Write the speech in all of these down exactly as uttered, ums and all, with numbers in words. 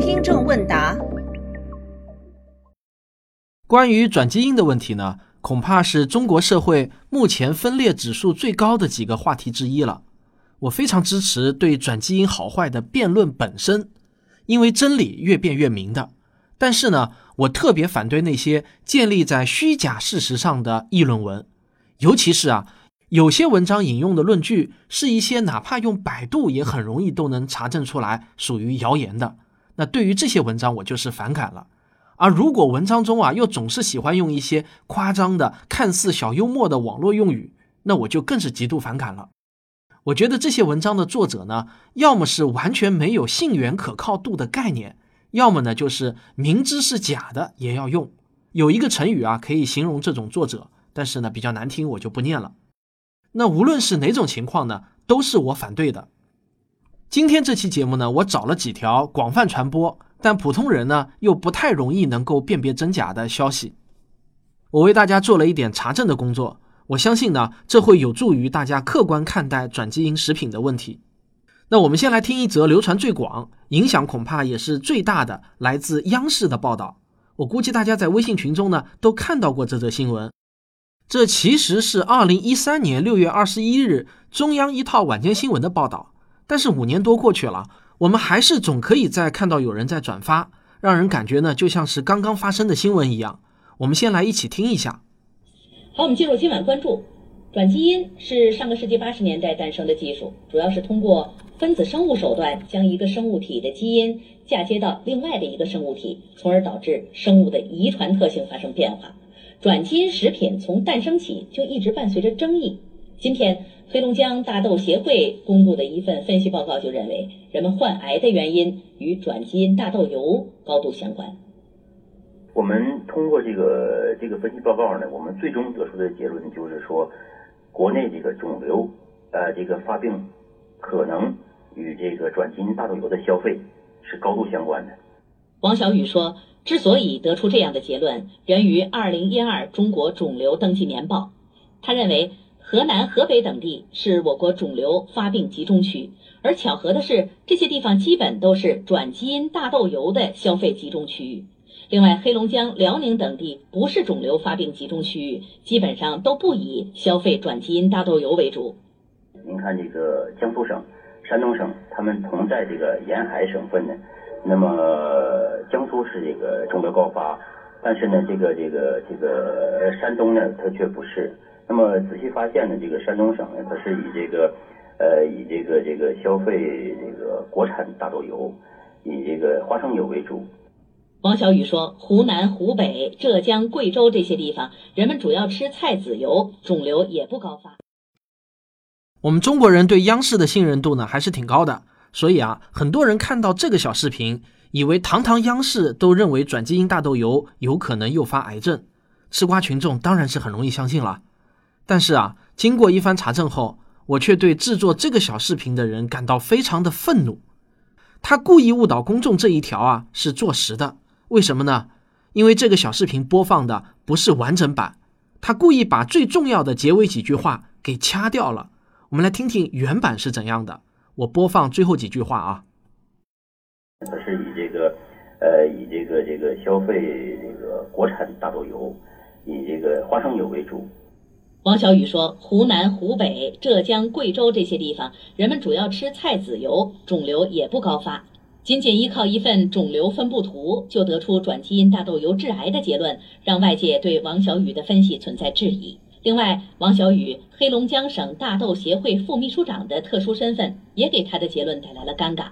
听众问答。关于转基因的问题呢，恐怕是中国社会目前分裂指数最高的几个话题之一了。我非常支持对转基因好坏的辩论本身，因为真理越辩越明的。但是呢，我特别反对那些建立在虚假事实上的议论文，尤其是啊，有些文章引用的论据是一些哪怕用百度也很容易都能查证出来属于谣言的。那对于这些文章我就是反感了。而如果文章中啊又总是喜欢用一些夸张的、看似小幽默的网络用语，那我就更是极度反感了。我觉得这些文章的作者呢，要么是完全没有信源可靠度的概念，要么呢就是明知是假的也要用。有一个成语啊可以形容这种作者，但是呢比较难听，我就不念了。那无论是哪种情况呢，都是我反对的。今天这期节目呢，我找了几条广泛传播但普通人呢又不太容易能够辨别真假的消息，我为大家做了一点查证的工作，我相信呢这会有助于大家客观看待转基因食品的问题。那我们先来听一则流传最广、影响恐怕也是最大的来自央视的报道，我估计大家在微信群中呢都看到过这则新闻。这其实是二零一三年六月二十一日中央一套晚间新闻的报道，但是五年多过去了，我们还是总可以再看到有人在转发，让人感觉呢就像是刚刚发生的新闻一样。我们先来一起听一下。好，我们进入今晚关注。转基因是上个世纪八十年代诞生的技术，主要是通过分子生物手段将一个生物体的基因嫁接到另外的一个生物体，从而导致生物的遗传特性发生变化。转基因食品从诞生起就一直伴随着争议。今天黑龙江大豆协会公布的一份分析报告就认为，人们患癌的原因与转基因大豆油高度相关。我们通过这个这个分析报告呢，我们最终得出的结论就是说，国内这个肿瘤呃这个发病可能与这个转基因大豆油的消费是高度相关的。王小雨说，之所以得出这样的结论，源于二零一二中国肿瘤登记年报。他认为河南、河北等地是我国肿瘤发病集中区，而巧合的是，这些地方基本都是转基因大豆油的消费集中区域。另外，黑龙江、辽宁等地不是肿瘤发病集中区域，基本上都不以消费转基因大豆油为主。您看，这个江苏省、山东省，他们同在这个沿海省份呢，那么江苏是这个肿瘤高发，但是呢，这个这个这个山东呢，它却不是。那么仔细发现呢，这个山东省呢，它是以这个，呃，以这个这个消费这个国产大豆油，以这个花生油为主。王小雨说，湖南、湖北、浙江、贵州这些地方，人们主要吃菜籽油，肿瘤也不高发。我们中国人对央视的信任度呢，还是挺高的，所以啊，很多人看到这个小视频，以为堂堂央视都认为转基因大豆油有可能诱发癌症，吃瓜群众当然是很容易相信了。但是啊，经过一番查证后，我却对制作这个小视频的人感到非常的愤怒。他故意误导公众这一条啊是坐实的，为什么呢？因为这个小视频播放的不是完整版，他故意把最重要的结尾几句话给掐掉了。我们来听听原版是怎样的，我播放最后几句话啊。它是以这个，呃，以这个这个消费这个国产大豆油，以这个花生油为主。王小雨说，湖南、湖北、浙江、贵州这些地方，人们主要吃菜籽油，肿瘤也不高发。仅仅依靠一份肿瘤分布图，就得出转基因大豆油致癌的结论，让外界对王小雨的分析存在质疑。另外，王小雨，黑龙江省大豆协会副秘书长的特殊身份，也给他的结论带来了尴尬。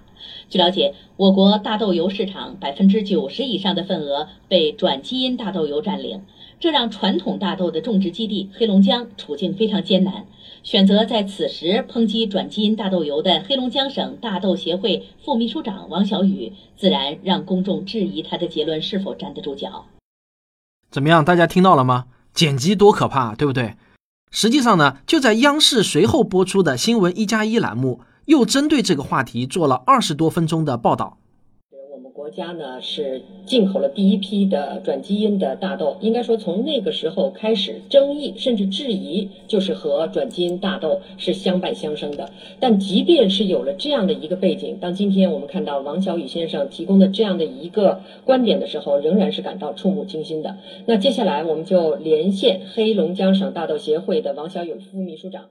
据了解，我国大豆油市场 百分之九十 以上的份额被转基因大豆油占领。这让传统大豆的种植基地黑龙江处境非常艰难。选择在此时抨击转基因大豆油的黑龙江省大豆协会副秘书长王小雨，自然让公众质疑他的结论是否站得住脚。怎么样，大家听到了吗？剪辑多可怕，对不对？实际上呢，就在央视随后播出的新闻一加一栏目，又针对这个话题做了二十多分钟的报道。国家呢是进口了第一批的转基因的大豆，应该说从那个时候开始，争议甚至质疑就是和转基因大豆是相伴相生的。但即便是有了这样的一个背景，当今天我们看到王小宇先生提供的这样的一个观点的时候，仍然是感到触目惊心的。那接下来我们就连线黑龙江省大豆协会的王小宇副秘书长。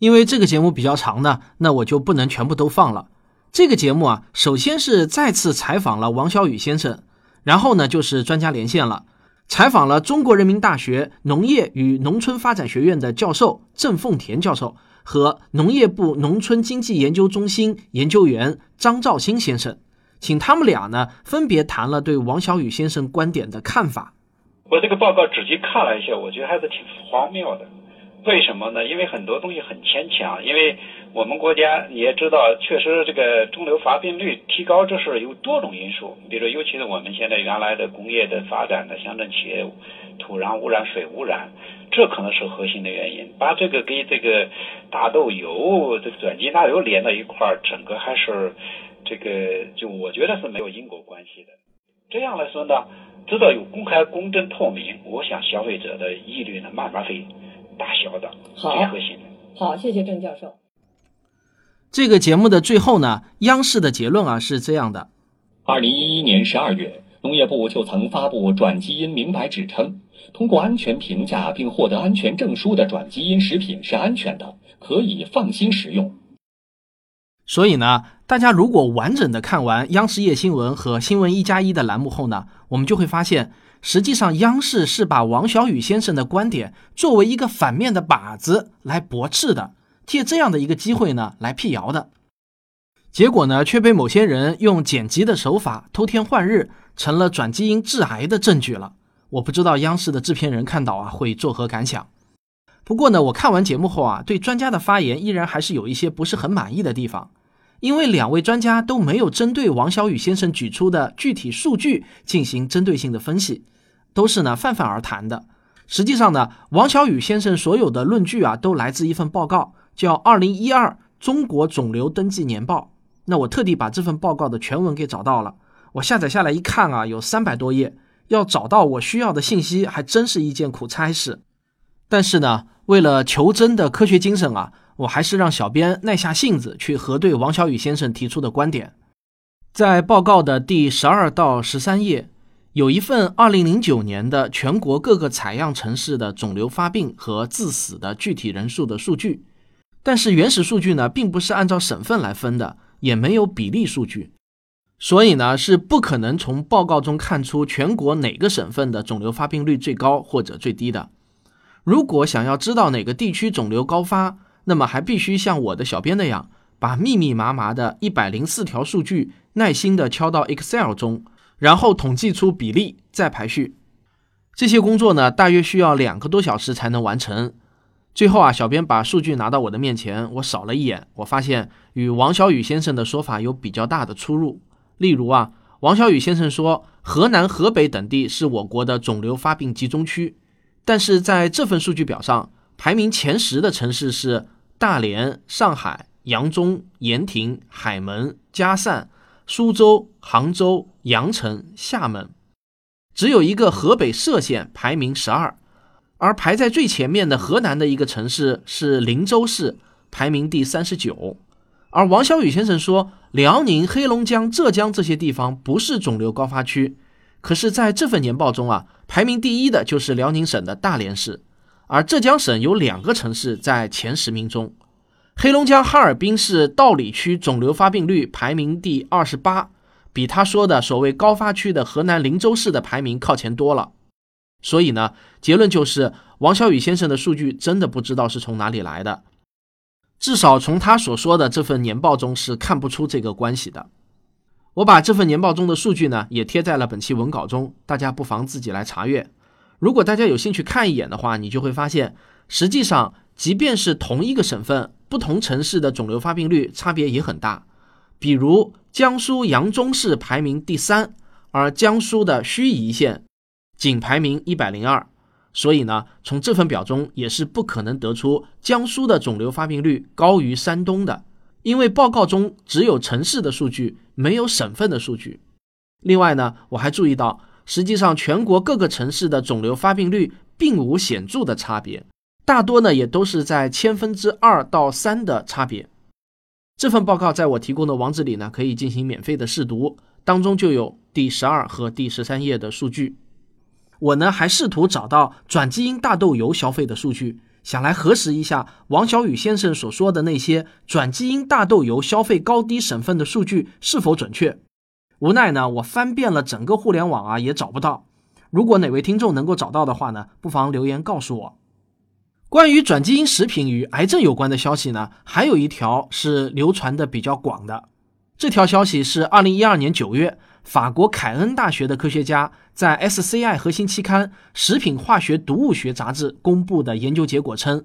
因为这个节目比较长呢，那我就不能全部都放了。这个节目啊，首先是再次采访了王小宇先生，然后呢就是专家连线了，采访了中国人民大学农业与农村发展学院的教授郑凤田教授和农业部农村经济研究中心研究员张兆新先生，请他们俩呢分别谈了对王小宇先生观点的看法。我这个报告仔细看了一下，我觉得还是挺荒谬的。为什么呢？因为很多东西很牵强，因为我们国家你也知道，确实这个中流发病率提高这是有多种因素，比如说尤其是我们现在原来的工业的发展的乡镇企业土壤污染、水污染，这可能是核心的原因。把这个跟这个大豆油、这个转基因大豆连到一块儿，整个还是这个就我觉得是没有因果关系的。这样来说呢，直到有公开、公正、透明，我想消费者的疑虑呢慢慢会打消的，最核心的。好，谢谢郑教授。这个节目的最后呢，央视的结论啊是这样的：二零一一年十二月，农业部就曾发布转基因明白指称，通过安全评价并获得安全证书的转基因食品是安全的，可以放心食用。所以呢，大家如果完整的看完央视夜新闻和新闻一加一的栏目后呢，我们就会发现，实际上央视是把王小宇先生的观点作为一个反面的靶子来驳斥的。借这样的一个机会呢来辟谣的，结果呢却被某些人用剪辑的手法偷天换日，成了转基因致癌的证据了。我不知道央视的制片人看到啊会作何感想。不过呢，我看完节目后啊，对专家的发言依然还是有一些不是很满意的地方，因为两位专家都没有针对王小宇先生举出的具体数据进行针对性的分析，都是呢泛泛而谈的。实际上呢，王小宇先生所有的论据啊都来自一份报告，叫二零一二中国肿瘤登记年报。那我特地把这份报告的全文给找到了，我下载下来一看啊，有三百多页，要找到我需要的信息还真是一件苦差事。但是呢，为了求真的科学精神啊，我还是让小编耐下性子去核对王小宇先生提出的观点。在报告的第十二到十三页，有一份二零零九年的全国各个采样城市的肿瘤发病和致死的具体人数的数据，但是原始数据呢并不是按照省份来分的，也没有比例数据，所以呢是不可能从报告中看出全国哪个省份的肿瘤发病率最高或者最低的。如果想要知道哪个地区肿瘤高发，那么还必须像我的小编那样，把密密麻麻的一百零四条数据耐心的敲到 Excel 中，然后统计出比例再排序。这些工作呢大约需要两个多小时才能完成。最后啊，小编把数据拿到我的面前，我扫了一眼，我发现与王小宇先生的说法有比较大的出入。例如啊，王小宇先生说河南、河北等地是我国的肿瘤发病集中区，但是在这份数据表上，排名前十的城市是大连、上海、扬中、盐亭、海门、嘉善、苏州、杭州、阳城、厦门，只有一个河北涉县排名十二。而排在最前面的河南的一个城市是林州市，排名第三十九。而王小宇先生说辽宁、黑龙江、浙江这些地方不是肿瘤高发区，可是在这份年报中啊，排名第一的就是辽宁省的大连市，而浙江省有两个城市在前十名中。黑龙江哈尔滨市道里区肿瘤发病率排名第二十八，比他说的所谓高发区的河南林州市的排名靠前多了。所以呢，结论就是王小宇先生的数据真的不知道是从哪里来的，至少从他所说的这份年报中是看不出这个关系的。我把这份年报中的数据呢也贴在了本期文稿中，大家不妨自己来查阅。如果大家有兴趣看一眼的话，你就会发现实际上即便是同一个省份，不同城市的肿瘤发病率差别也很大。比如江苏扬中市排名第三，而江苏的盱眙县仅排名一百零二，所以呢，从这份表中也是不可能得出江苏的肿瘤发病率高于山东的，因为报告中只有城市的数据，没有省份的数据。另外呢，我还注意到，实际上全国各个城市的肿瘤发病率并无显著的差别，大多呢也都是在千分之二到三的差别。这份报告在我提供的网址里呢，可以进行免费的试读，当中就有第十二和第十三页的数据。我呢还试图找到转基因大豆油消费的数据，想来核实一下王小雨先生所说的那些转基因大豆油消费高低省份的数据是否准确。无奈呢，我翻遍了整个互联网啊，也找不到。如果哪位听众能够找到的话呢，不妨留言告诉我。关于转基因食品与癌症有关的消息呢，还有一条是流传的比较广的。这条消息是二零一二年九月，法国凯恩大学的科学家在 S C I 核心期刊《食品化学毒物学》杂志公布的研究结果称，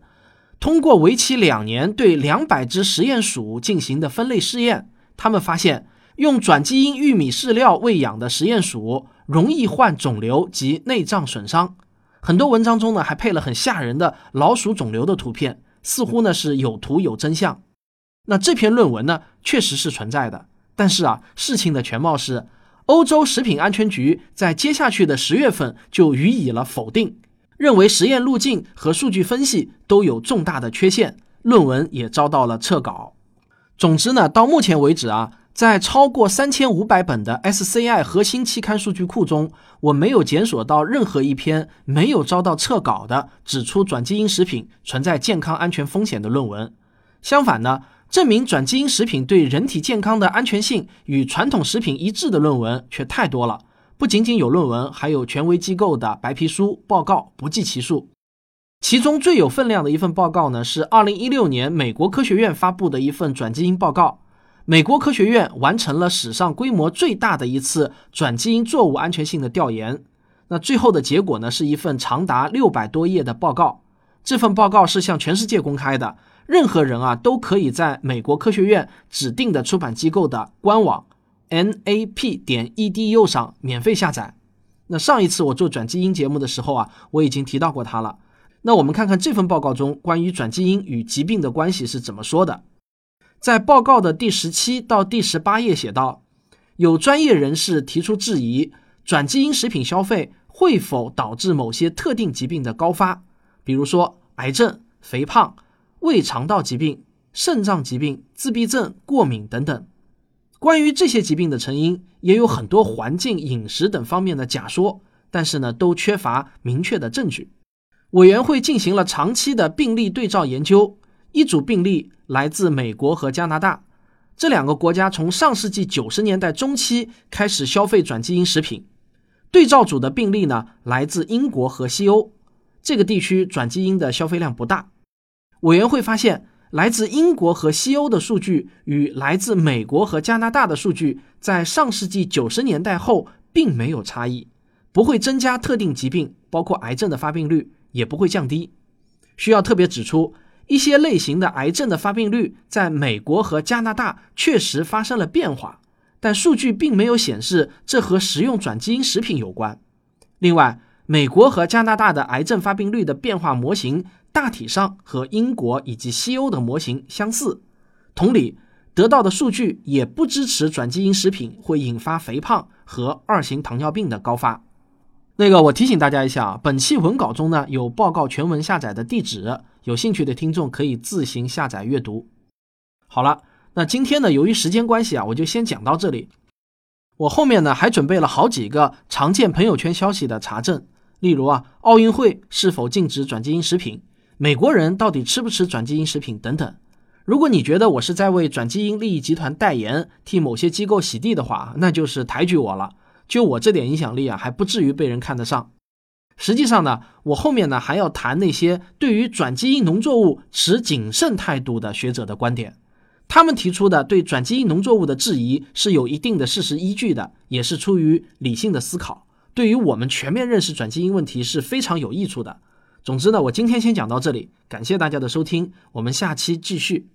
通过为期两年对两百只实验鼠进行的分类试验，他们发现用转基因玉米饲料喂养的实验鼠容易患肿瘤及内脏损伤。很多文章中呢还配了很吓人的老鼠肿瘤的图片，似乎呢是有图有真相。那这篇论文呢确实是存在的，但是啊，事情的全貌是欧洲食品安全局在接下去的十月份就予以了否定，认为实验路径和数据分析都有重大的缺陷，论文也遭到了撤稿。总之呢，到目前为止啊，在超过三千五百本的 S C I 核心期刊数据库中，我没有检索到任何一篇没有遭到撤稿的指出转基因食品存在健康安全风险的论文。相反呢，证明转基因食品对人体健康的安全性与传统食品一致的论文却太多了，不仅仅有论文，还有权威机构的白皮书、报告不计其数。其中最有分量的一份报告呢，是二零一六年美国科学院发布的一份转基因报告。美国科学院完成了史上规模最大的一次转基因作物安全性的调研，那最后的结果呢，是一份长达六百多页的报告。这份报告是向全世界公开的，任何人啊都可以在美国科学院指定的出版机构的官网 nap 点 e d u 上免费下载。那上一次我做转基因节目的时候啊，我已经提到过它了。那我们看看这份报告中关于转基因与疾病的关系是怎么说的。在报告的第十七到第十八页写道，有专业人士提出质疑，转基因食品消费会否导致某些特定疾病的高发，比如说癌症、肥胖、胃肠道疾病、肾脏疾病、自闭症、过敏等等。关于这些疾病的成因，也有很多环境、饮食等方面的假说，但是呢，都缺乏明确的证据。委员会进行了长期的病例对照研究，一组病例来自美国和加拿大，这两个国家从上世纪九十年代中期开始消费转基因食品。对照组的病例呢，来自英国和西欧，这个地区转基因的消费量不大。委员会发现，来自英国和西欧的数据与来自美国和加拿大的数据在上世纪九十年代后并没有差异，不会增加特定疾病，包括癌症的发病率，也不会降低。需要特别指出，一些类型的癌症的发病率在美国和加拿大确实发生了变化，但数据并没有显示这和食用转基因食品有关。另外，美国和加拿大的癌症发病率的变化模型大体上和英国以及西欧的模型相似。同理，得到的数据也不支持转基因食品会引发肥胖和二型糖尿病的高发。那个我提醒大家一下啊，本期文稿中呢有报告全文下载的地址，有兴趣的听众可以自行下载阅读。好了，那今天呢由于时间关系啊，我就先讲到这里。我后面呢还准备了好几个常见朋友圈消息的查证，例如啊奥运会是否禁止转基因食品，美国人到底吃不吃转基因食品等等。如果你觉得我是在为转基因利益集团代言，替某些机构洗地的话，那就是抬举我了。就我这点影响力啊，还不至于被人看得上。实际上呢，我后面呢还要谈那些对于转基因农作物持谨慎态度的学者的观点，他们提出的对转基因农作物的质疑是有一定的事实依据的，也是出于理性的思考，对于我们全面认识转基因问题是非常有益处的。总之呢，我今天先讲到这里，感谢大家的收听，我们下期继续。